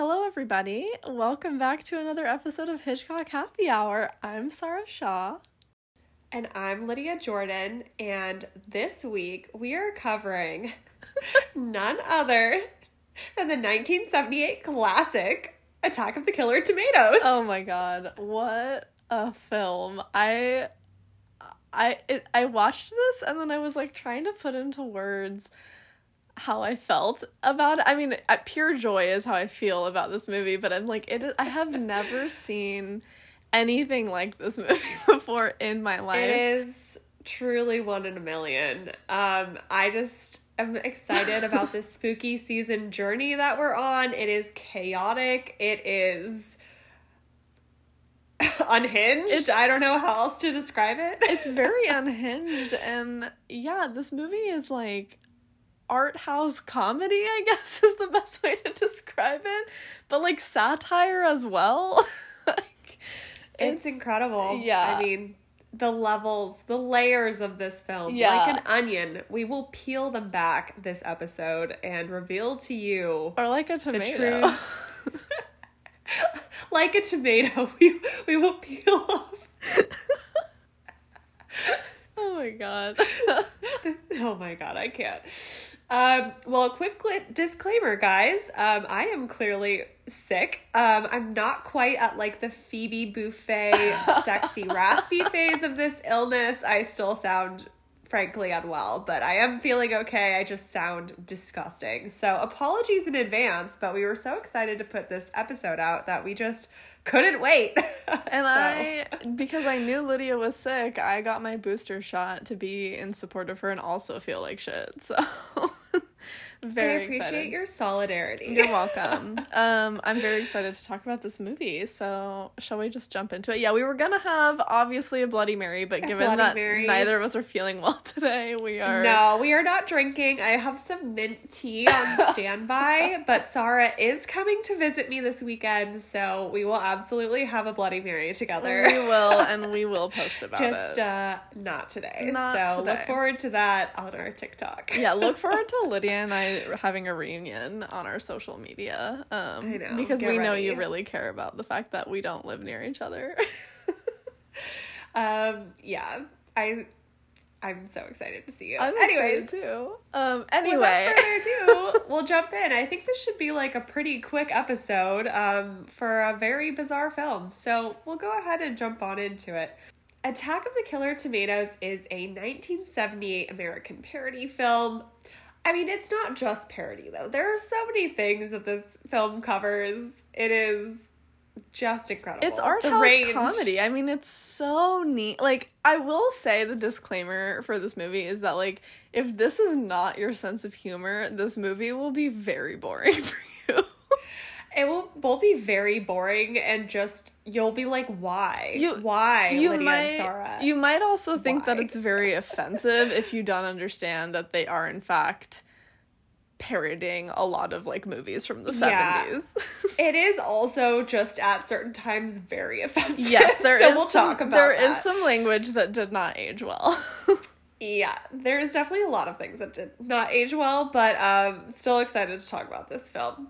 Hello everybody, welcome back to another episode of Hitchcock Happy Hour. I'm Sarah Shaw. And I'm Lydia Jordan, and this week we are covering none other than the 1978 classic Attack of the Killer Tomatoes. Oh my god, what a film. I watched this and then I was like trying to put into words how I felt about it. I mean, pure joy is how I feel about this movie, but I'm like, I have never seen anything like this movie before in my life. It is truly one in a million. I just am excited about this spooky season journey that we're on. It is chaotic. It is unhinged. I don't know how else to describe it. It's very unhinged, and yeah, this movie is like art house comedy, I guess, is the best way to describe it, but like satire as well. Like, it's incredible. Yeah, I mean, the levels, the layers of this film, like an onion, we will peel them back this episode and reveal to you, or like a tomato, the truth. Like a tomato, we will peel off. Oh my god. Oh my god, I can't. Well, a quick disclaimer, guys. I am clearly sick. I'm not quite at like the Phoebe Buffay sexy raspy phase of this illness. I still sound frankly unwell, but I am feeling okay. I just sound disgusting. So apologies in advance, but we were so excited to put this episode out that we just couldn't wait. Because I knew Lydia was sick, I got my booster shot to be in support of her and also feel like shit. So very excited. I appreciate your solidarity. You're welcome. I'm very excited to talk about this movie. So shall we just jump into it? Yeah, we were going to have obviously a Bloody Mary, but given that neither of us are feeling well today, we are not drinking. I have some mint tea on standby, but Sarah is coming to visit me this weekend, so we will absolutely have a Bloody Mary together. We will, and we will post about it. Just not today. Look forward to that on our TikTok. Yeah, look forward to Lydia and I having a reunion on our social media. I know, because we know you really care about the fact that we don't live near each other. Yeah, I'm so excited to see you. Anyways, too. Anyway, without further ado, we'll jump in. I think this should be like a pretty quick episode for a very bizarre film. So we'll go ahead and jump on into it. Attack of the Killer Tomatoes is a 1978 American parody film. I mean, it's not just parody, though. There are so many things that this film covers. It is just incredible. It's art house comedy. I mean, it's so neat. Like, I will say the disclaimer for this movie is that, like, if this is not your sense of humor, this movie will be very boring for you. It will both be very boring, and just you'll be like, why? Lydia and Sarah? You might also think that it's very offensive if you don't understand that they are, in fact, parodying a lot of like movies from the 70s. It is also just at certain times very offensive. Yes, there so is we'll some, talk about there that. Is some language that did not age well. Yeah, there is definitely a lot of things that did not age well, but still excited to talk about this film.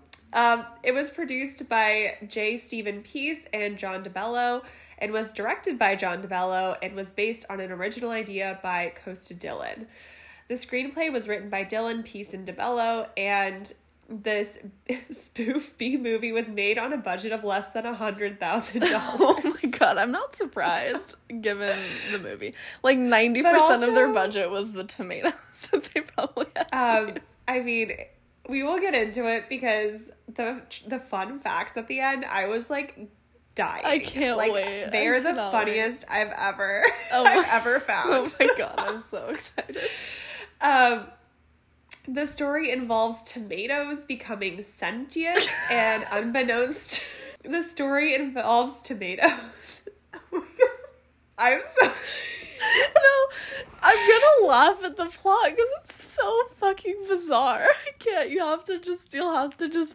It was produced by J. Stephen Peace and John DiBello, and was directed by John DiBello, and was based on an original idea by Costa Dillon. The screenplay was written by Dillon, Peace, and DiBello, and this spoof B-movie was made on a budget of less than $100,000. Oh my god, I'm not surprised given the movie. Like 90% of their budget was the tomatoes that they probably had to use. I mean, we will get into it because the fun facts at the end, I was like dying. I can't wait. They are the funniest I've ever found. Oh my god, I'm so excited. The story involves tomatoes becoming sentient and unbeknownst. The story involves tomatoes. I'm so no, I'm gonna laugh at the plot because it's so fucking bizarre. I can't. You'll have to just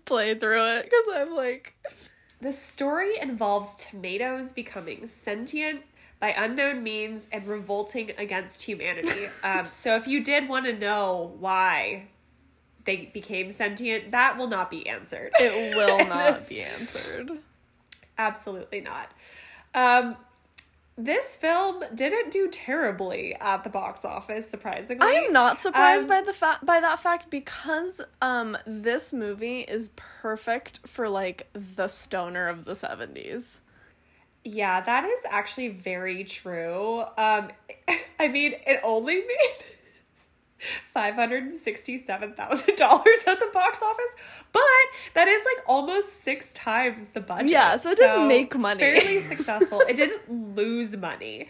play through it because I'm like. The story involves tomatoes becoming sentient by unknown means and revolting against humanity. So if you did want to know why they became sentient, that will not be answered. It will not be answered. Absolutely not. This film didn't do terribly at the box office, surprisingly. I am not surprised by that fact because this movie is perfect for, like, the stoner of the 70s. Yeah, that is actually very true. I mean, it only made $567,000 at the box office, but that is like almost 6 times the budget. Yeah, so it didn't make money. Fairly successful. It didn't lose money.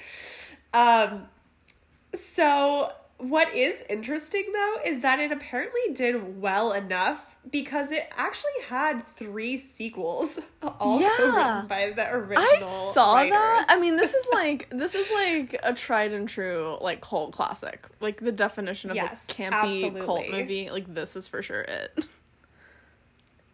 So what is interesting though is that it apparently did well enough because it actually had 3 sequels, all written by the original writers. I saw that. I mean, this is like a tried and true, like, cult classic. Like, the definition of a campy cult movie. Like, this is for sure it.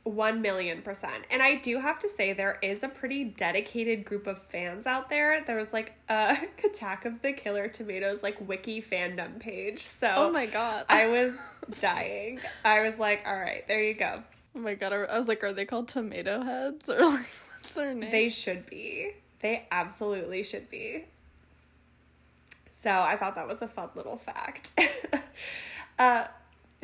1,000,000%. And I do have to say there is a pretty dedicated group of fans out there. There was, like, a Attack of the Killer Tomatoes, like, wiki fandom page. So oh my god, I was dying. I was like, all right, there you go. Oh my god, I was like, are they called Tomato Heads? Or, like, what's their name? They should be. They absolutely should be. So I thought that was a fun little fact.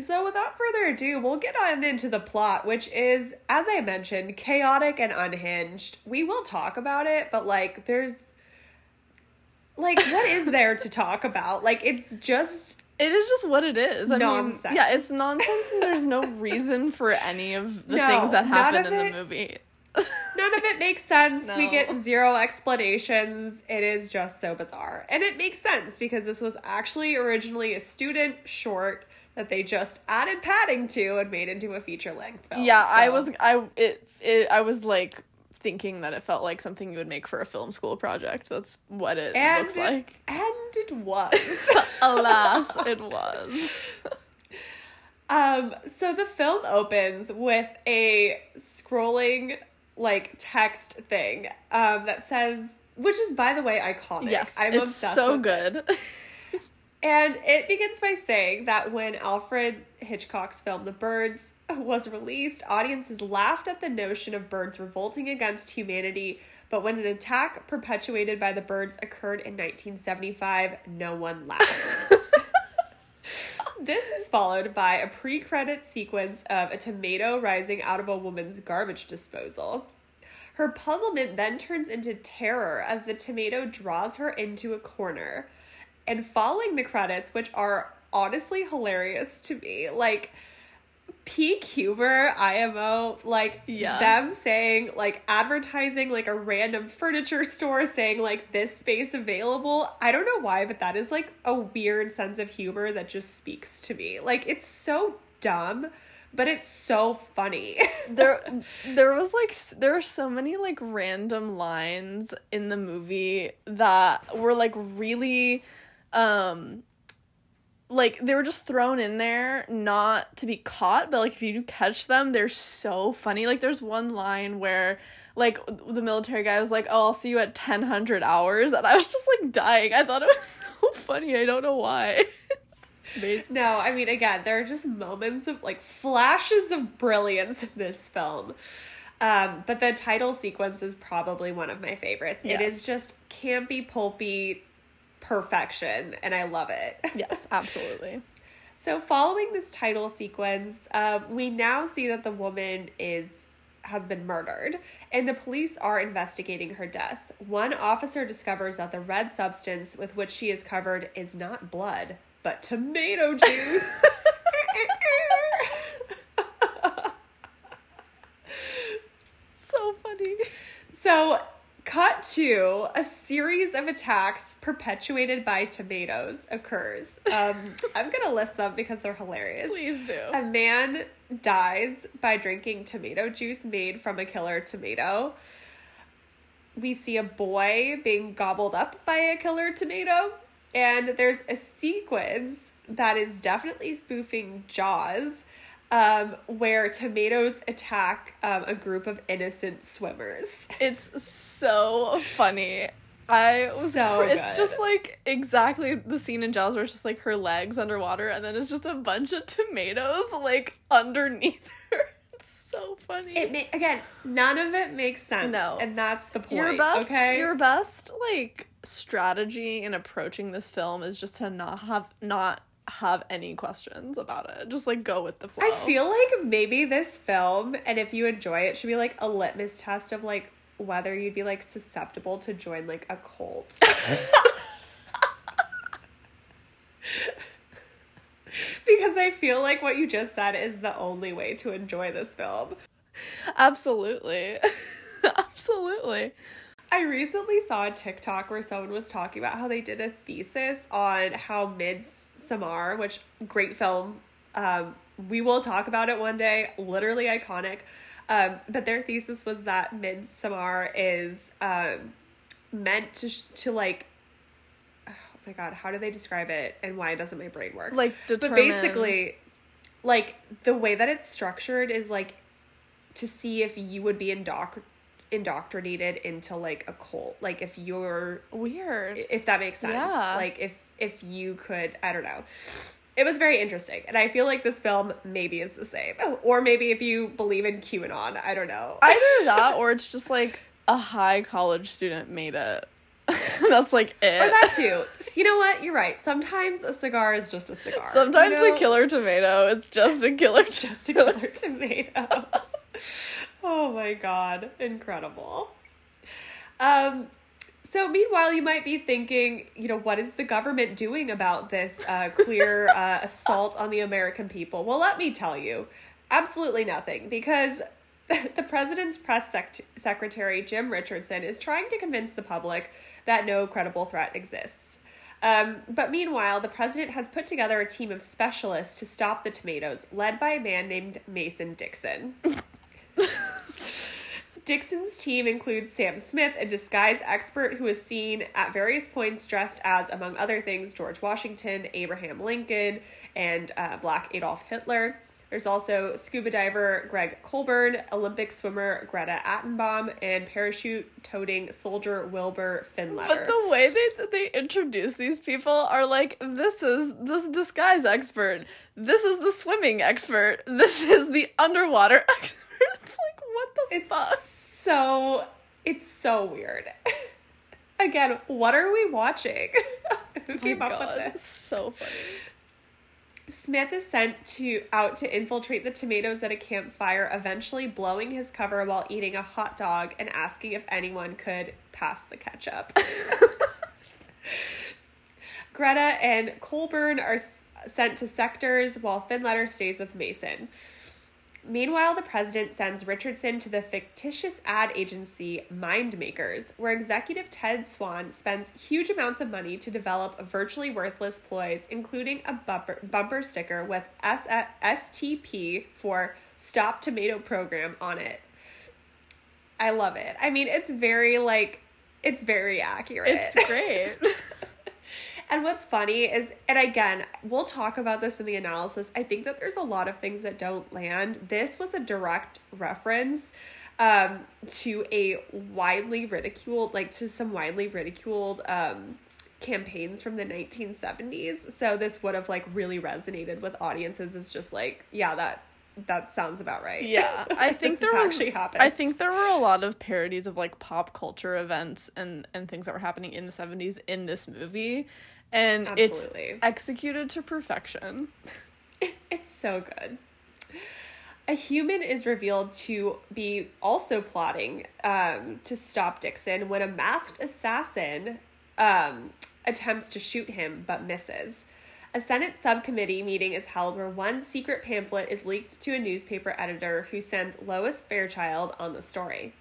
So without further ado, we'll get on into the plot, which is, as I mentioned, chaotic and unhinged. We will talk about it, but, like, there's, like, what is there to talk about? Like, it is just what it is. Nonsense. I mean, yeah, it's nonsense, and there's no reason for any of the things that happen in the movie. None of it makes sense. No. We get 0 explanations. It is just so bizarre. And it makes sense because this was actually originally a student short that they just added padding to and made into a feature-length film. Yeah, so. I was like thinking that it felt like something you would make for a film school project. That's what it looks like. And it was. Alas, it was. So the film opens with a scrolling, like, text thing that says, which is, by the way, iconic. Yes, I'm it's obsessed so with good. It. And it begins by saying that when Alfred Hitchcock's film The Birds was released, audiences laughed at the notion of birds revolting against humanity, but when an attack perpetuated by the birds occurred in 1975, no one laughed. This is followed by a pre-credit sequence of a tomato rising out of a woman's garbage disposal. Her puzzlement then turns into terror as the tomato draws her into a corner. And following the credits, which are honestly hilarious to me, like, peak humor, IMO, like, them saying, like, advertising, like, a random furniture store saying, like, this space available. I don't know why, but that is, like, a weird sense of humor that just speaks to me. Like, it's so dumb, but it's so funny. there were so many, like, random lines in the movie that were, like, really... like, they were just thrown in there not to be caught, but, like, if you do catch them, they're so funny. Like, there's one line where, like, the military guy was like, oh, I'll see you at 1,000 hours, and I was just, like, dying. I thought it was so funny. I don't know why. No, I mean, again, there are just moments of, like, flashes of brilliance in this film. But the title sequence is probably one of my favorites. Yes. It is just campy, pulpy, perfection, and I love it. Yes, absolutely. So following this title sequence, we now see that the woman has been murdered, and the police are investigating her death. One officer discovers that the red substance with which she is covered is not blood, but tomato juice. So funny. So... cut to a series of attacks perpetuated by tomatoes occurs. I'm going to list them because they're hilarious. Please do. A man dies by drinking tomato juice made from a killer tomato. We see a boy being gobbled up by a killer tomato. And there's a sequence that is definitely spoofing Jaws, where tomatoes attack a group of innocent swimmers. It's so funny. It's just like exactly the scene in Jaws where it's just like her legs underwater and then it's just a bunch of tomatoes like underneath her. It's so funny. Again, none of it makes sense. No. And that's the point. Your best like strategy in approaching this film is just to not have any questions about it. Just like go with the flow. I feel like maybe this film, and if you enjoy it, should be like a litmus test of like whether you'd be like susceptible to join like a cult. Because I feel like what you just said is the only way to enjoy this film. Absolutely. Absolutely. I recently saw a TikTok where someone was talking about how they did a thesis on how Midsommar, which great film, we will talk about it one day, literally iconic. But their thesis was that Midsommar is meant to like, oh my God, how do they describe it and why doesn't my brain work? Like determine. But basically, like the way that it's structured is like to see if you would be indoctrinated into like a cult. Like if you're weird, if that makes sense. Yeah. Like if you could, I don't know. It was very interesting, and I feel like this film maybe is the same. Or maybe if you believe in QAnon, I don't know. Either that, or it's just, like, a high college student made it. That's, like, it. Or that, too. You know what? You're right. Sometimes a cigar is just a cigar. Sometimes a killer tomato is just a killer tomato. It's just a killer tomato. Oh, my God. Incredible. So meanwhile, you might be thinking, you know, what is the government doing about this clear assault on the American people? Well, let me tell you, absolutely nothing, because the president's press secretary, Jim Richardson, is trying to convince the public that no credible threat exists. But meanwhile, the president has put together a team of specialists to stop the tomatoes, led by a man named Mason Dixon. Dixon's team includes Sam Smith, a disguise expert who is seen at various points dressed as, among other things, George Washington, Abraham Lincoln, and Black Adolf Hitler. There's also scuba diver Greg Colburn, Olympic swimmer Greta Attenbaum, and parachute-toting soldier Wilbur Finletter. But the way they introduce these people are like, this is this disguise expert, this is the swimming expert, this is the underwater expert. It's like, what the fuck? It's so weird. Again, what are we watching? Who came up with this? So funny. Smith is sent out to infiltrate the tomatoes at a campfire, eventually blowing his cover while eating a hot dog and asking if anyone could pass the ketchup. Greta and Colburn are sent to sectors while Finletter stays with Mason. Meanwhile, the president sends Richardson to the fictitious ad agency Mindmakers, where executive Ted Swan spends huge amounts of money to develop virtually worthless ploys, including a bumper sticker with STP for Stop Tomato Program on it. I love it. I mean, it's very accurate. It's great. And what's funny is, and again, we'll talk about this in the analysis, I think that there's a lot of things that don't land. This was a direct reference to some widely ridiculed campaigns from the 1970s. So this would have like really resonated with audiences. It's just like, yeah, that sounds about right. Yeah, I think I think there were a lot of parodies of like pop culture events and things that were happening in the 70s in this movie. And absolutely. It's executed to perfection. It's so good. A human is revealed to be also plotting to stop Dixon when a masked assassin attempts to shoot him but misses. A Senate subcommittee meeting is held where one secret pamphlet is leaked to a newspaper editor who sends Lois Fairchild on the story.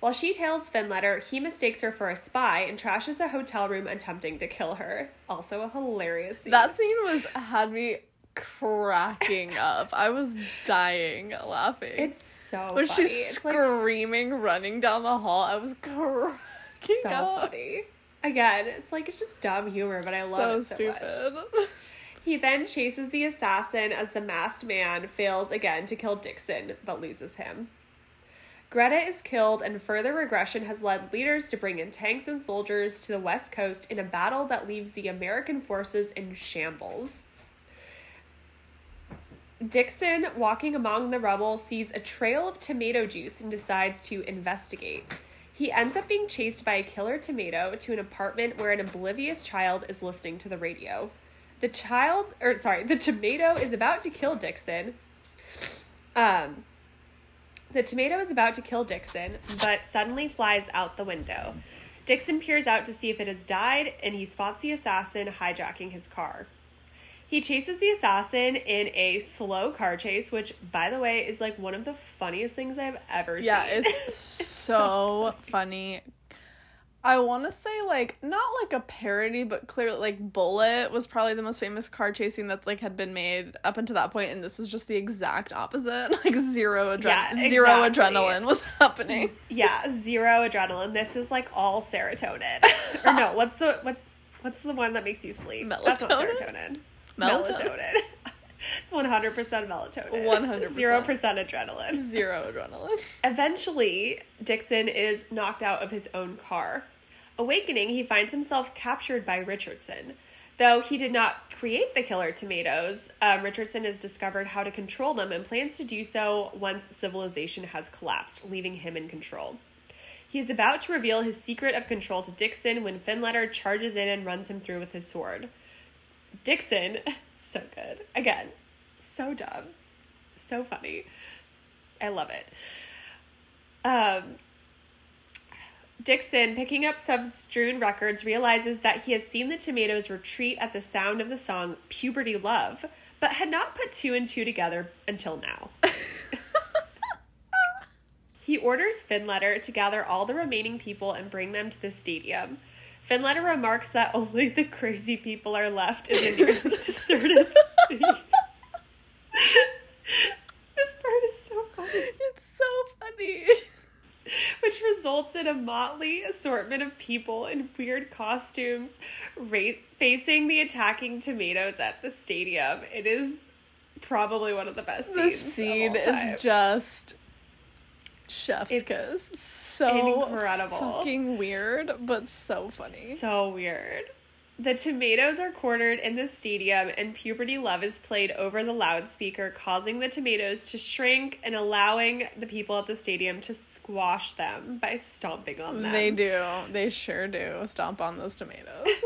While she tells Finletter, he mistakes her for a spy and trashes a hotel room attempting to kill her. Also a hilarious scene. That scene had me cracking up. I was dying laughing. It's so funny. When she's screaming, like, running down the hall, I was cracking up. So funny. Again, it's just dumb humor, but I love it so stupid. Much. He then chases the assassin as the masked man fails again to kill Dixon, but loses him. Greta is killed, and further regression has led leaders to bring in tanks and soldiers to the West Coast in a battle that leaves the American forces in shambles. Dixon, walking among the rubble, sees a trail of tomato juice and decides to investigate. He ends up being chased by a killer tomato to an apartment where an oblivious child is listening to the radio. The tomato is about to kill Dixon. The tomato is about to kill Dixon, but suddenly flies out the window. Dixon peers out to see if it has died, and he spots the assassin hijacking his car. He chases the assassin in a slow car chase, which, by the way, is like one of the funniest things I've ever seen. Yeah, it's so funny. I want to say, like, not like a parody, but clearly, like, Bullet was probably the most famous car chasing that, like, had been made up until that point, and this was just the exact opposite. Like, zero adrenaline was happening. Yeah, zero adrenaline. This is, like, all serotonin. Or no, what's the one that makes you sleep? Melatonin? That's not serotonin. Melatonin. It's 100% melatonin. 100%. 0% adrenaline. Zero adrenaline. Eventually, Dixon is knocked out of his own car. Awakening, he finds himself captured by Richardson. Though he did not create the killer tomatoes, Richardson has discovered how to control them and plans to do so once civilization has collapsed, leaving him in control. He is about to reveal his secret of control to Dixon when Finletter charges in and runs him through with his sword. Dixon, so good. Again, so dumb. So funny. I love it. Dixon, picking up some strewn records, realizes that he has seen the tomatoes retreat at the sound of the song Puberty Love, but had not put two and two together until now. He orders Finletter to gather all the remaining people and bring them to the stadium. Finletter remarks that only the crazy people are left in the nearly deserted city. This part is so funny. It's so funny. Which results in a motley assortment of people in weird costumes facing the attacking tomatoes at the stadium. It is probably one of the best scenes. The scene is just... chef's kiss. So incredible. Fucking weird, but so funny. So weird. The tomatoes are quartered in the stadium, and Puberty Love is played over the loudspeaker, causing the tomatoes to shrink and allowing the people at the stadium to squash them by stomping on them. They do. They sure do stomp on those tomatoes.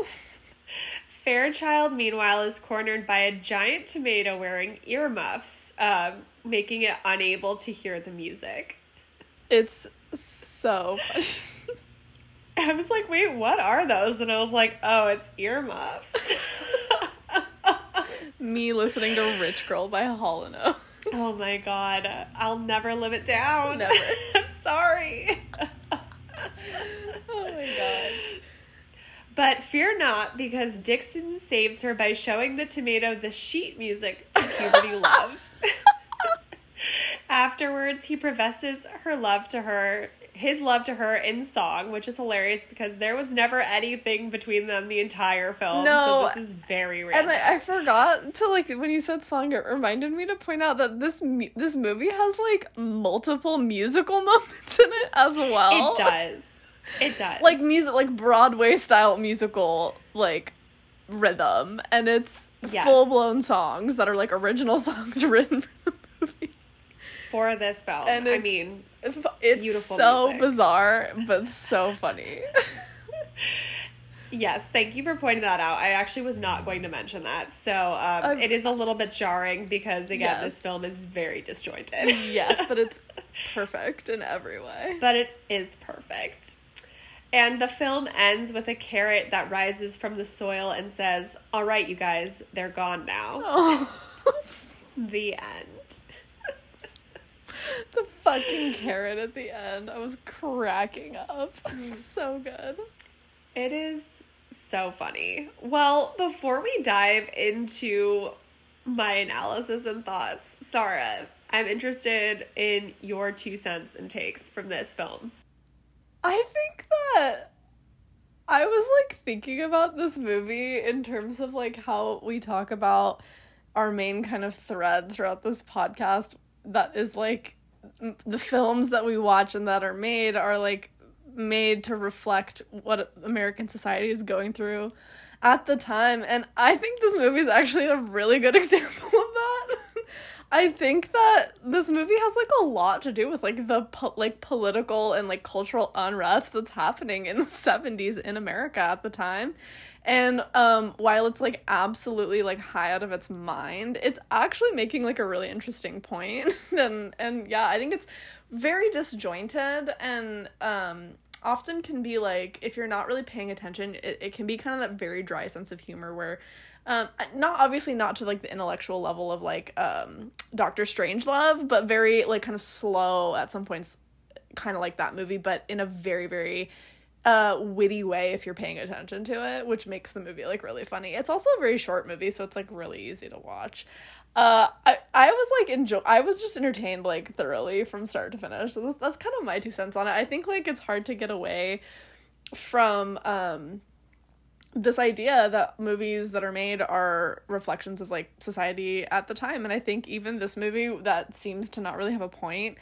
Fairchild, meanwhile, is cornered by a giant tomato wearing earmuffs, making it unable to hear the music. It's so funny. I was like, wait, what are those? And I was like, oh, it's earmuffs. Me listening to Rich Girl by Hall and Oates. Oh my God. I'll never live it down. Never. I'm sorry. Oh my God. But fear not, because Dixon saves her by showing the tomato the sheet music to Puberty Love. Afterwards, he professes his love to her in song, which is hilarious because there was never anything between them the entire film. No, so this is very random. And I forgot to, like, when you said song, it reminded me to point out that this movie has, like, multiple musical moments in it as well. It does. Like music, like Broadway style musical, like, rhythm, and it's full blown songs that are, like, original songs written for the movie. For this film. And I mean, it's so music. Bizarre, but so funny. Yes, thank you for pointing that out. I actually was not going to mention that. So it is a little bit jarring because, again, This film is very disjointed. Yes, but it's perfect in every way. But it is perfect. And the film ends with a carrot that rises from the soil and says, "All right, you guys, they're gone now." Oh. The end. The fucking carrot at the end. I was cracking up. So good. It is so funny. Well, before we dive into my analysis and thoughts, Sarah, I'm interested in your 2 cents and takes from this film. I think that I was, like, thinking about this movie in terms of, like, how we talk about our main kind of thread throughout this podcast that is, like, the films that we watch and that are like made to reflect what American society is going through at the time. And I think this movie is actually a really good example of that. I think that this movie has like a lot to do with like the political and like cultural unrest that's happening in the 70s in America at the time. And while it's like absolutely like high out of its mind, it's actually making like a really interesting point. And yeah, I think it's very disjointed and often can be like, if you're not really paying attention, it can be kind of that very dry sense of humor where not to like the intellectual level of like Doctor Strangelove, but very like kind of slow at some points, kind of like that movie, but in a very, very witty way if you're paying attention to it, which makes the movie like really funny. It's also a very short movie, so it's like really easy to watch. I was just entertained like thoroughly from start to finish. So that's kind of my 2 cents on it. I think like it's hard to get away from this idea that movies that are made are reflections of like society at the time. And I think even this movie that seems to not really have a point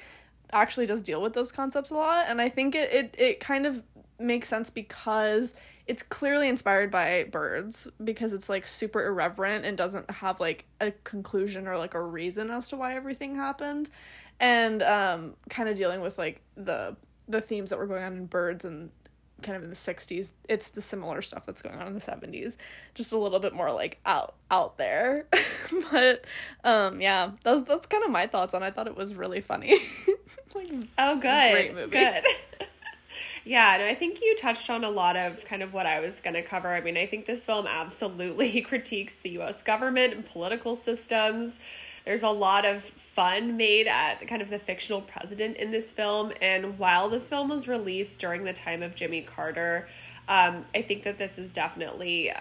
actually does deal with those concepts a lot. And I think it kind of makes sense because it's clearly inspired by Birds, because it's like super irreverent and doesn't have like a conclusion or like a reason as to why everything happened. And kind of dealing with like the themes that were going on in Birds and kind of in the 60s, it's the similar stuff that's going on in the 70s, just a little bit more like out there. But yeah, that's kind of my thoughts on it. I thought it was really funny. Like, oh, good, great movie. Good. Yeah, and I think you touched on a lot of kind of what I was going to cover. I mean, I think this film absolutely critiques the U.S. government and political systems. There's a lot of fun made at kind of the fictional president in this film. And while this film was released during the time of Jimmy Carter, I think that this is definitely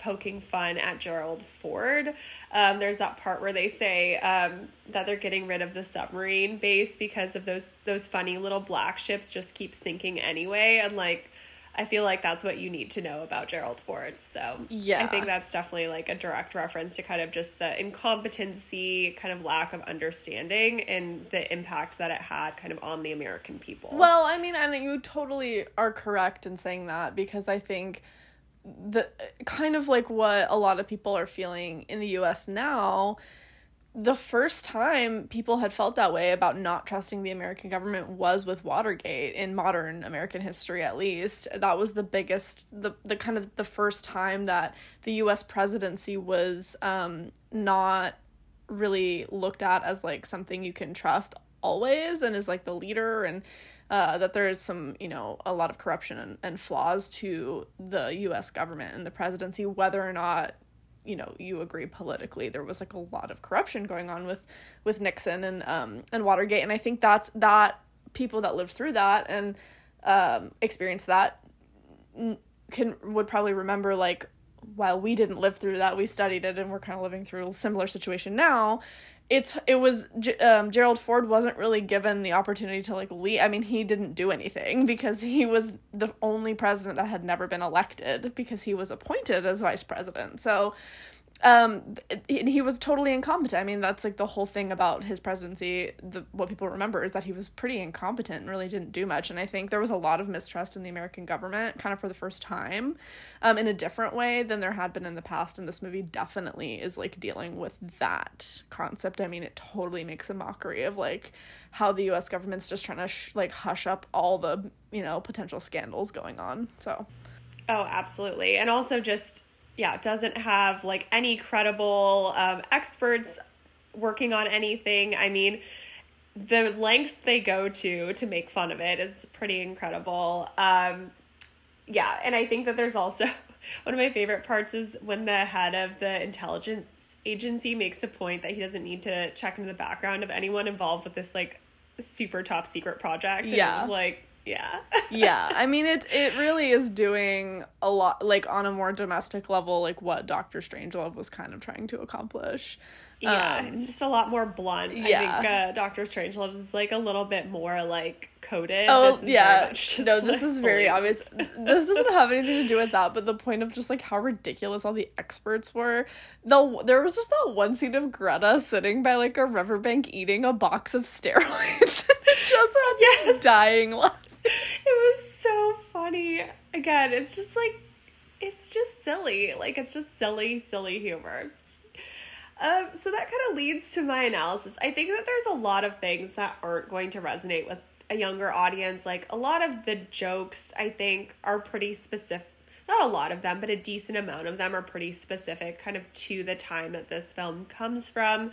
poking fun at Gerald Ford. There's that part where they say that they're getting rid of the submarine base because of those funny little black ships just keep sinking anyway. And like, I feel like that's what you need to know about Gerald Ford. So yeah. I think that's definitely like a direct reference to kind of just the incompetency, kind of lack of understanding, and the impact that it had kind of on the American people. Well, I mean, and you totally are correct in saying that, because I think the kind of like what a lot of people are feeling in the US now, the first time people had felt that way about not trusting the American government was with Watergate, in modern American history at least. That was the biggest, the kind of the first time that the U.S. presidency was not really looked at as like something you can trust always and is like the leader, and that there is some, you know, a lot of corruption and flaws to the U.S. government and the presidency, whether or not, you know, you agree politically. There was like a lot of corruption going on with Nixon and Watergate. And I think that's that people that lived through that and experienced that would probably remember, like, while we didn't live through that, we studied it and we're kind of living through a similar situation now. It was Gerald Ford wasn't really given the opportunity to like lead. I mean, he didn't do anything because he was the only president that had never been elected, because he was appointed as vice president. So he was totally incompetent. I mean, that's like the whole thing about his presidency. What people remember is that he was pretty incompetent and really didn't do much. And I think there was a lot of mistrust in the American government kind of for the first time, in a different way than there had been in the past. And this movie definitely is like dealing with that concept. I mean, it totally makes a mockery of like how the U.S. government's just trying to hush up all the, you know, potential scandals going on. So. Oh, absolutely. And also just, yeah, doesn't have like any credible experts working on anything. I mean, the lengths they go to make fun of it is pretty incredible. Yeah, and I think that there's also one of my favorite parts is when the head of the intelligence agency makes a point that he doesn't need to check into the background of anyone involved with this like super top secret project. And yeah. It was like, yeah. Yeah. I mean, it really is doing a lot, like, on a more domestic level, like, what Dr. Strangelove was kind of trying to accomplish. Yeah, it's just a lot more blunt. Yeah. I think Doctor Strangelove is, like, a little bit more, like, coded. Oh, yeah. No, this is very obvious. This doesn't have anything to do with that, but the point of just, like, how ridiculous all the experts were. There was just that one scene of Greta sitting by, like, a riverbank eating a box of steroids. Just had dying laugh. It was so funny. Again, it's just, like, it's just silly. Like, it's just silly, silly humor. So that kind of leads to my analysis. I think that there's a lot of things that aren't going to resonate with a younger audience. Like, a lot of the jokes, I think, are pretty specific. Not a lot of them, but a decent amount of them are pretty specific kind of to the time that this film comes from.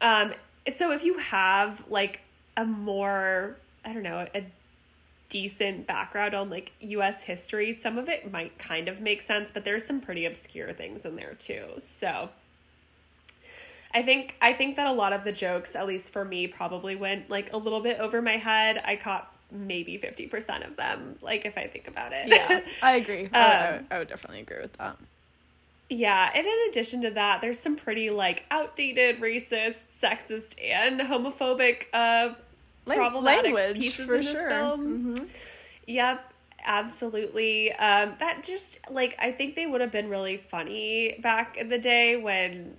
So if you have, like, a more, I don't know, a decent background on, like, U.S. history, some of it might kind of make sense, but there's some pretty obscure things in there too. So I think that a lot of the jokes, at least for me, probably went, like, a little bit over my head. I caught maybe 50% of them, like, if I think about it. Yeah, I agree. I would definitely agree with that. Yeah, and in addition to that, there's some pretty, like, outdated, racist, sexist, and homophobic problematic language, pieces for in this film. Mm-hmm. Yep. Absolutely. That just, like, I think they would have been really funny back in the day when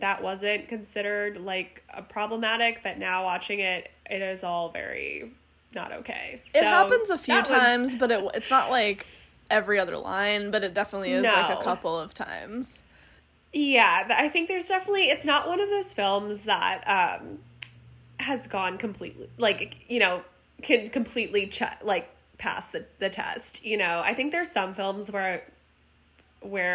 that wasn't considered, like, a problematic, but now watching it, it is all very not okay. So it happens a few times, but it's not, like, every other line, but it definitely is, like, a couple of times. Yeah, I think there's definitely, it's not one of those films that has gone completely, like, you know, can completely, like, pass the test, you know. I think there's some films where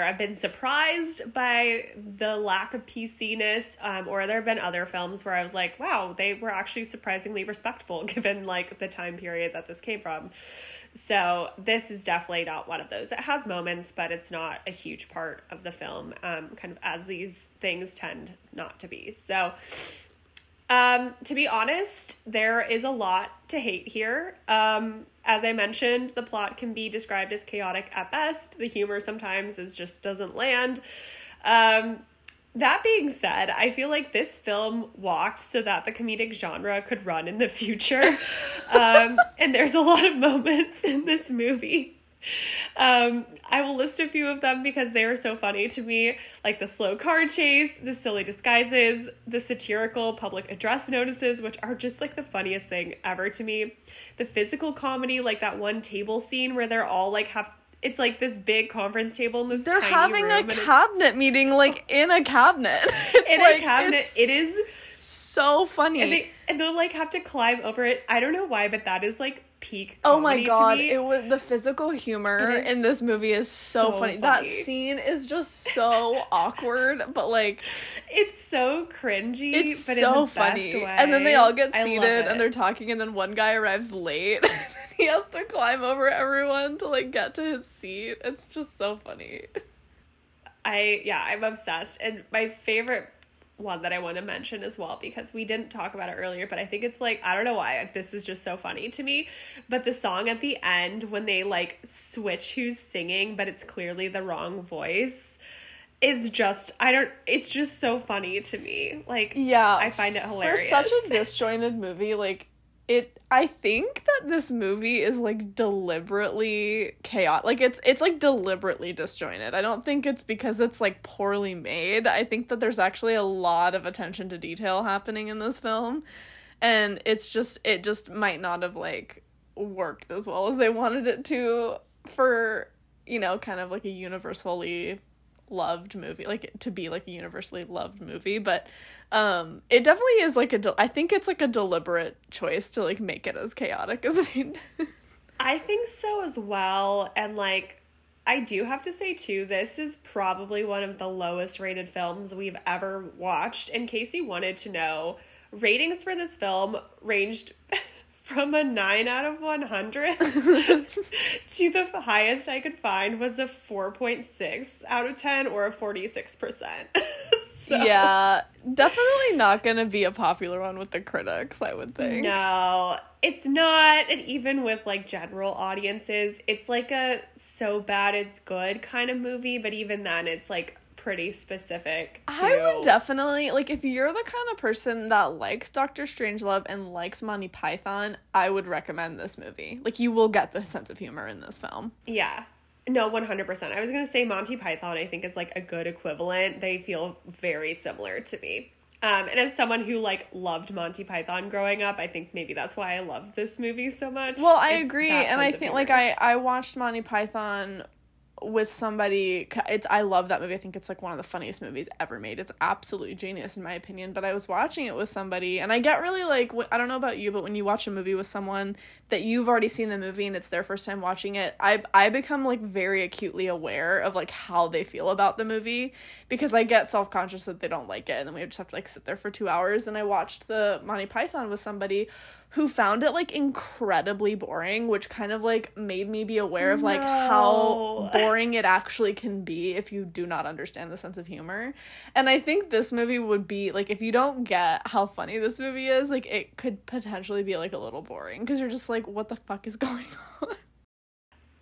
I've been surprised by the lack of PC-ness, or there have been other films where I was like, wow, they were actually surprisingly respectful given, like, the time period that this came from. So this is definitely not one of those. It has moments, but it's not a huge part of the film, kind of as these things tend not to be. So to be honest, there is a lot to hate here. As I mentioned, the plot can be described as chaotic at best. The humor sometimes just doesn't land. That being said, I feel like this film walked so that the comedic genre could run in the future. And there's a lot of moments in this movie. I will list a few of them because they are so funny to me, like the slow car chase, the silly disguises, the satirical public address notices, which are just, like, the funniest thing ever to me, the physical comedy, like that one table scene where they're all, like, it's like this big conference table in this tiny room. They're having a cabinet meeting, like, in a cabinet. In a cabinet. It is so funny. And they'll, like, have to climb over it. I don't know why, but that is, like, peak comedy. Oh my god, to me. It was, the physical humor in this movie is so funny. That scene is just so awkward, but, like, it's so cringy, it's but so in the funny best way. And then they all get seated and they're talking, and then one guy arrives late and he has to climb over everyone to, like, get to his seat. It's just so funny. I'm obsessed. And my favorite one that I want to mention as well, because we didn't talk about it earlier, but I think it's, like, I don't know why this is just so funny to me, but the song at the end when they, like, switch who's singing, but it's clearly the wrong voice, is just it's just so funny to me. Like, yeah, I find it hilarious. For such a disjointed movie, like, I think that this movie is, like, deliberately chaotic. Like, it's like, deliberately disjointed. I don't think it's because it's, like, poorly made. I think that there's actually a lot of attention to detail happening in this film. And it just might not have, like, worked as well as they wanted it to for, you know, kind of, like, a universally loved movie, like, to be, like, a universally loved movie, but it definitely is, like, I think it's, like, a deliberate choice to, like, make it as chaotic as they did. I think so as well, and, like, I do have to say, too, this is probably one of the lowest rated films we've ever watched. In case you wanted to know, ratings for this film ranged from a 9 out of 100 to the highest I could find was a 4.6 out of 10 or a 46%. So. Yeah, definitely not going to be a popular one with the critics, I would think. No, it's not. And even with, like, general audiences, it's like a so bad it's good kind of movie. But even then, it's, like, pretty specific to... I would definitely, like, if you're the kind of person that likes Doctor Strangelove and likes Monty Python, I would recommend this movie. Like, you will get the sense of humor in this film. Yeah. No, 100%. I was going to say Monty Python, I think, is, like, a good equivalent. They feel very similar to me. And as someone who, like, loved Monty Python growing up, I think maybe that's why I love this movie so much. Well, I agree. And I think, like, I watched Monty Python with somebody. I love that movie. I think it's, like, one of the funniest movies ever made. It's absolutely genius, in my opinion. But I was watching it with somebody, and I get really, like, I don't know about you, but when you watch a movie with someone that you've already seen the movie and it's their first time watching it, I become, like, very acutely aware of, like, how they feel about the movie, because I get self-conscious that they don't like it, and then we just have to, like, sit there for 2 hours. And I watched the Monty Python with somebody who found it, like, incredibly boring, which kind of, like, made me be aware of, like, how boring it actually can be if you do not understand the sense of humor. And I think this movie would be, like, if you don't get how funny this movie is, like, it could potentially be, like, a little boring, because you're just like, what the fuck is going on?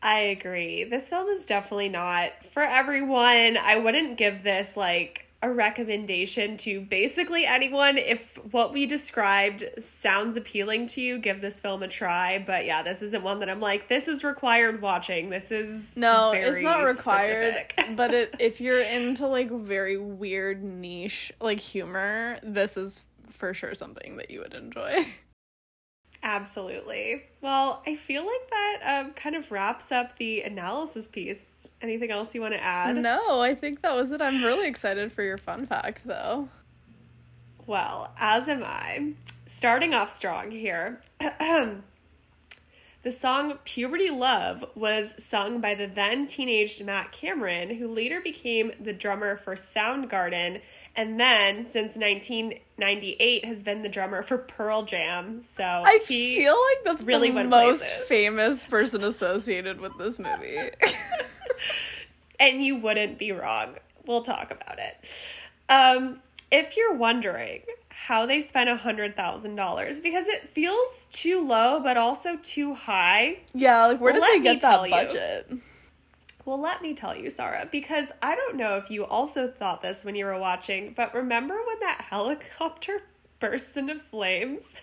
I agree. This film is definitely not for everyone. I wouldn't give this, like, a recommendation to basically anyone. If what we described sounds appealing to you, give this film a try. But yeah, this isn't one that I'm like, this is required watching. This is no, very it's not required. But if you're into, like, very weird niche, like, humor, this is for sure something that you would enjoy. Absolutely. Well, I feel like that kind of wraps up the analysis piece. Anything else you want to add? No, I think that was it. I'm really excited for your fun fact, though. Well, as am I. Starting off strong here. The song Puberty Love was sung by the then teenaged Matt Cameron, who later became the drummer for Soundgarden, and then since 1998 has been the drummer for Pearl Jam. So I feel like that's really the most famous person associated with this movie. And you wouldn't be wrong. We'll talk about it. If you're wondering how they spent $100,000, because it feels too low but also too high. Yeah, like, where did they get that budget? Well, let me tell you, Sarah, because I don't know if you also thought this when you were watching, but remember when that helicopter burst into flames?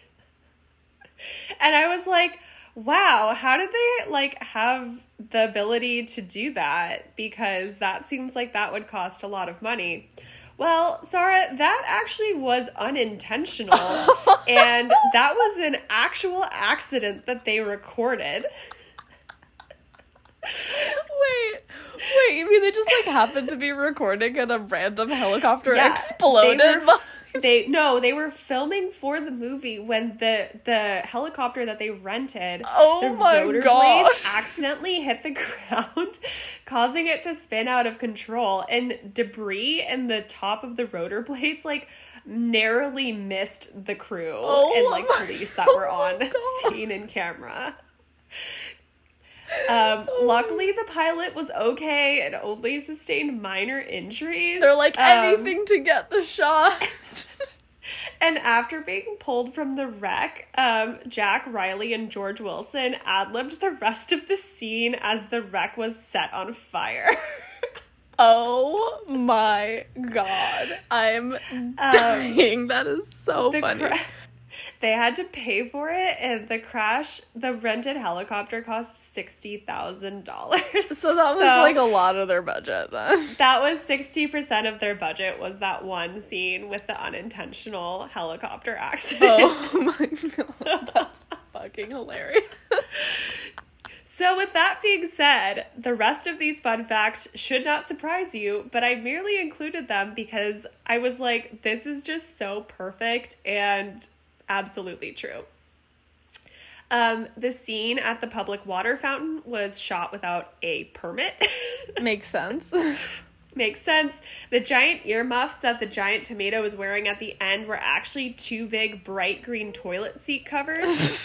And I was like, wow, how did they, like, have the ability to do that? Because that seems like that would cost a lot of money. Well, Sarah, that actually was unintentional, and that was an actual accident that they recorded. Wait, you mean they just, like, happened to be recording and a random helicopter exploded? They were filming for the movie when the helicopter that they rented, the rotor blades accidentally hit the ground, causing it to spin out of control, and debris and the top of the rotor blades, like, narrowly missed the crew and, like, police that were on scene and camera. Luckily the pilot was okay and only sustained minor injuries. They're like, anything to get the shot. And after being pulled from the wreck, Jack Riley and George Wilson ad-libbed the rest of the scene as the wreck was set on fire. Oh my god, I'm dying. That is so funny. They had to pay for it, and the rented helicopter cost $60,000. So that was, like, a lot of their budget then. That was 60% of their budget, was that one scene with the unintentional helicopter accident. Oh my god, that's fucking hilarious. So with that being said, the rest of these fun facts should not surprise you, but I merely included them because I was like, this is just so perfect and absolutely true. The scene at the public water fountain was shot without a permit. Makes sense. Makes sense. The giant earmuffs that the giant tomato was wearing at the end were actually two big bright green toilet seat covers.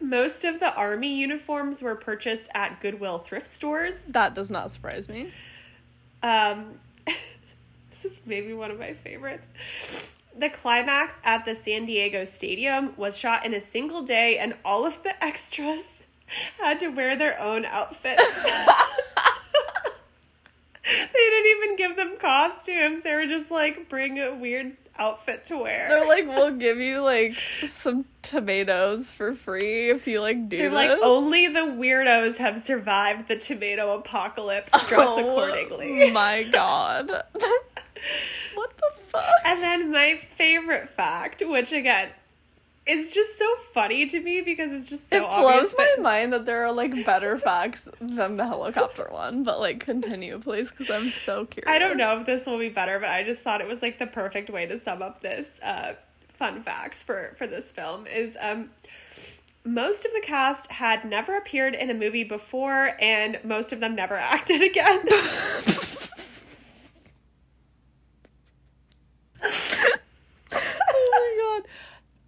Most of the army uniforms were purchased at Goodwill thrift stores. That does not surprise me. Is maybe one of my favorites. The climax at the San Diego Stadium was shot in a single day, and all of the extras had to wear their own outfits. They didn't even give them costumes. They were just like, bring a weird outfit to wear. They're like, we'll give you like some tomatoes for free if you like do. They're this. Like, only the weirdos have survived the tomato apocalypse. Dress accordingly. My God. What the fuck? And then my favorite fact, which again, it's just so funny to me because it's just so obvious. It blows my mind that there are, like, better facts than the helicopter one. But, like, continue, please, because I'm so curious. I don't know if this will be better, but I just thought it was, like, the perfect way to sum up this fun facts for this film is most of the cast had never appeared in a movie before, and most of them never acted again. Oh, my God.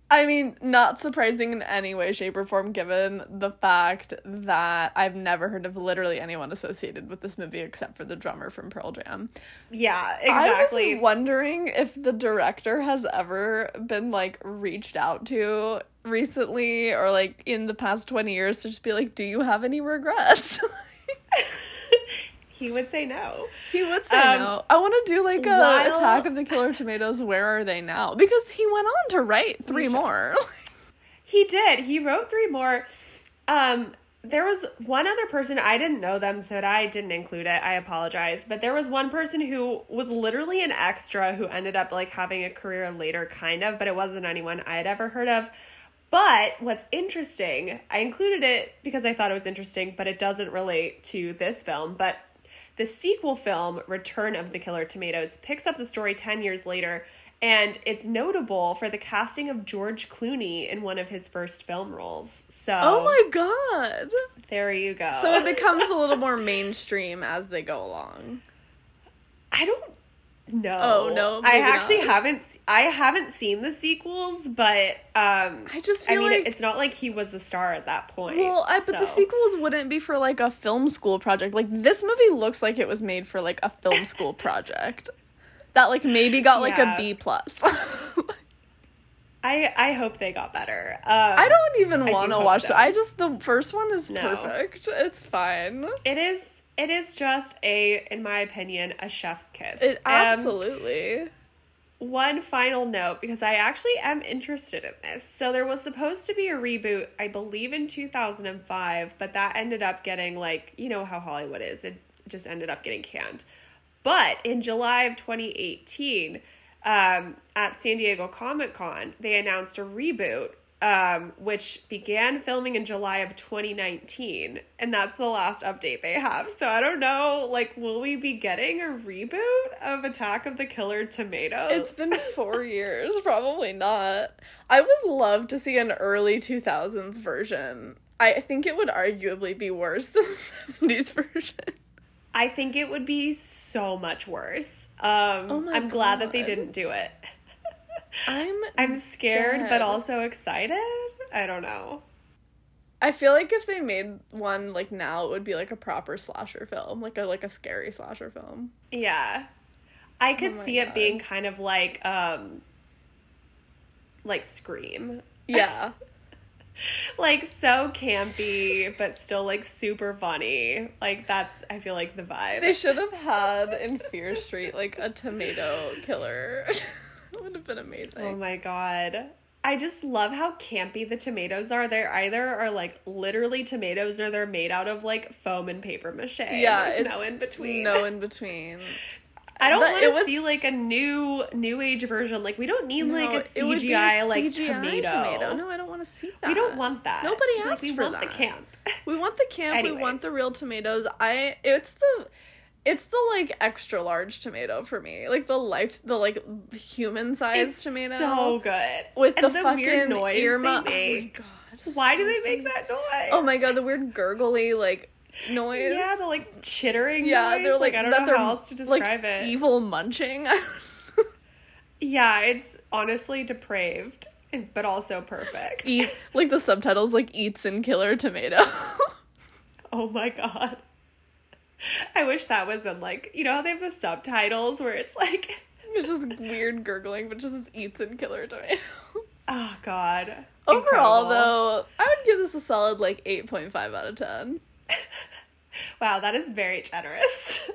I mean, not surprising in any way, shape, or form, given the fact that I've never heard of literally anyone associated with this movie except for the drummer from Pearl Jam. Yeah, exactly. I was wondering if the director has ever been, like, reached out to recently or, like, in the past 20 years to just be like, do you have any regrets? He would say no. He would say no. I want to do, like, a Attack of the Killer Tomatoes, Where Are They Now? Because he went on to write three more. He did. He wrote three more. There was one other person. I didn't know them, so I didn't include it. I apologize. But there was one person who was literally an extra who ended up, like, having a career later, kind of. But it wasn't anyone I had ever heard of. But what's interesting, I included it because I thought it was interesting, but it doesn't relate to this film. But the sequel film, Return of the Killer Tomatoes, picks up the story 10 years later, and it's notable for the casting of George Clooney in one of his first film roles. So, oh my God! There you go. So it becomes a little more mainstream as they go along. I don't know. Oh no! I actually haven't. I haven't seen the sequels, but I just feel like it's not like he was a star at that point. Well, but the sequels wouldn't be for like a film school project. Like this movie looks like it was made for like a film school project that like maybe got like a B+. I hope they got better. I don't even want to watch it. I just the first one is perfect. It's fine. It is. It is just in my opinion, a chef's kiss. It, absolutely. One final note, because I actually am interested in this. So there was supposed to be a reboot, I believe in 2005, but that ended up getting like, you know how Hollywood is. It just ended up getting canned. But in July of 2018, at San Diego Comic-Con, they announced a reboot. Which began filming in July of 2019, and that's the last update they have. So I don't know, like, will we be getting a reboot of Attack of the Killer Tomatoes? It's been 4 years, probably not. I would love to see an early 2000s version. I think it would arguably be worse than the 70s version. I think it would be so much worse. I'm glad that they didn't do it. I'm scared, but also excited. I don't know. I feel like if they made one like now, it would be like a proper slasher film, like a scary slasher film. Yeah, I could see it being kind of like Scream. Yeah, like so campy, but still like super funny. Like that's I feel like the vibe. They should have had in Fear Street like a tomato killer. It would have been amazing. Oh my God. I just love how campy the tomatoes are. They either are like literally tomatoes or they're made out of like foam and paper mache. Yeah. There's no in between. No in between. I don't want to see like a new age version. Like we don't need like a CGI, it would be a CGI like tomato. No, I don't want to see that. We don't want that. Nobody asked for that. We want the camp. We want the camp. Anyways. We want the real tomatoes. It's the, like, extra-large tomato for me. Like, the human-sized tomato. It's so good. With the fucking weird noise they make. Oh, my God. Why do they make that noise? Oh, my God. The weird gurgly, like, noise. Yeah, the, like, chittering noise. Yeah, they're, like, I don't know how else to describe it. Like, evil munching. Yeah, it's honestly depraved, but also perfect. Like, the subtitles, like, Eats and Killer Tomato. Oh, my God. I wish that was in, like, you know how they have the subtitles where it's, like... It's just weird gurgling, but just Eats and Killer Tomato. Oh, God. Overall, incredible. Though, I would give this a solid, like, 8.5 out of 10. Wow, that is very generous.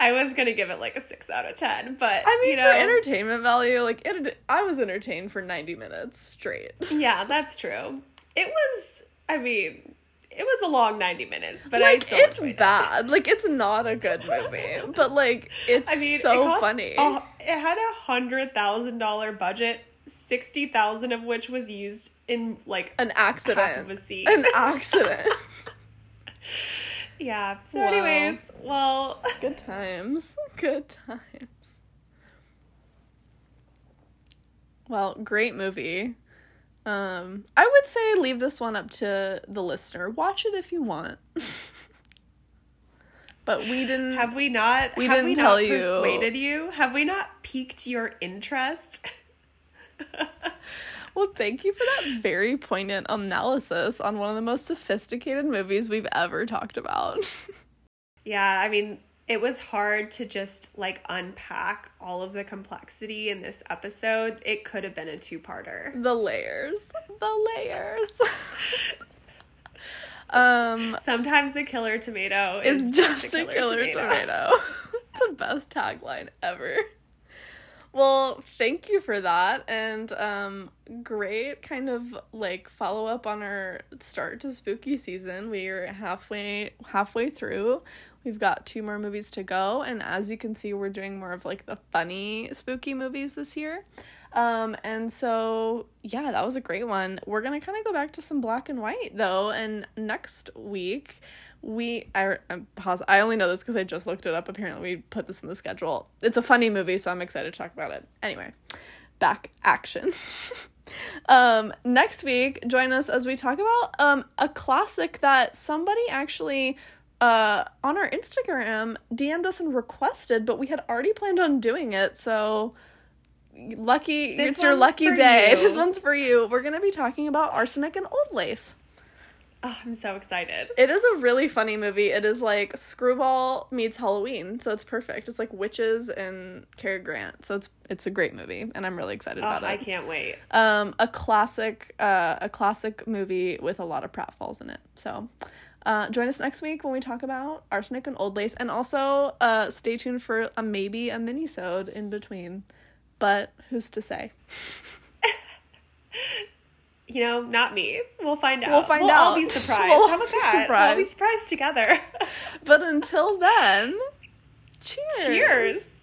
I was going to give it like a 6 out of 10, but I mean, you know, for entertainment value, like I was entertained for 90 minutes straight. Yeah, that's true. It was, I mean, it was a long 90 minutes, but like, I still it's bad. Like, it's not a good movie, but like, it's funny. It had $100,000 budget, $60,000 of which was used in like an accident, half of a scene. An accident. Yeah. So anyways, well, good times. Good times. Well, great movie. I would say leave this one up to the listener. Watch it if you want. But we didn't. Have we not? We didn't tell you. Persuaded you? Have we not piqued your interest? Well, thank you for that very poignant analysis on one of the most sophisticated movies we've ever talked about. Yeah, I mean, it was hard to just, like, unpack all of the complexity in this episode. It could have been a two-parter. The layers. The layers. Sometimes a killer tomato is just a killer tomato. It's the best tagline ever. Well, thank you for that, and great kind of, like, follow-up on our start to spooky season. We are halfway through. We've got 2 more movies to go, and as you can see, we're doing more of, like, the funny spooky movies this year. And so, yeah, that was a great one. We're going to kind of go back to some black and white, though, and next week... I only know this because I just looked it up. Apparently, we put this in the schedule. It's a funny movie, so I'm excited to talk about it. Anyway, back action. Next week, join us as we talk about a classic that somebody actually on our Instagram DM'd us and requested, but we had already planned on doing it, so... Lucky, it's your lucky day. This one's for you. We're going to be talking about Arsenic and Old Lace. Oh, I'm so excited. It is a really funny movie. It is like Screwball meets Halloween, so it's perfect. It's like witches and Cary Grant, so it's a great movie, and I'm really excited about it. I can't wait. A classic movie with a lot of pratfalls in it. So join us next week when we talk about Arsenic and Old Lace, and also stay tuned for maybe a mini-sode in between, but who's to say? You know, not me. We'll find out. We'll all be surprised. We'll all be surprised together. But until then, cheers. Cheers.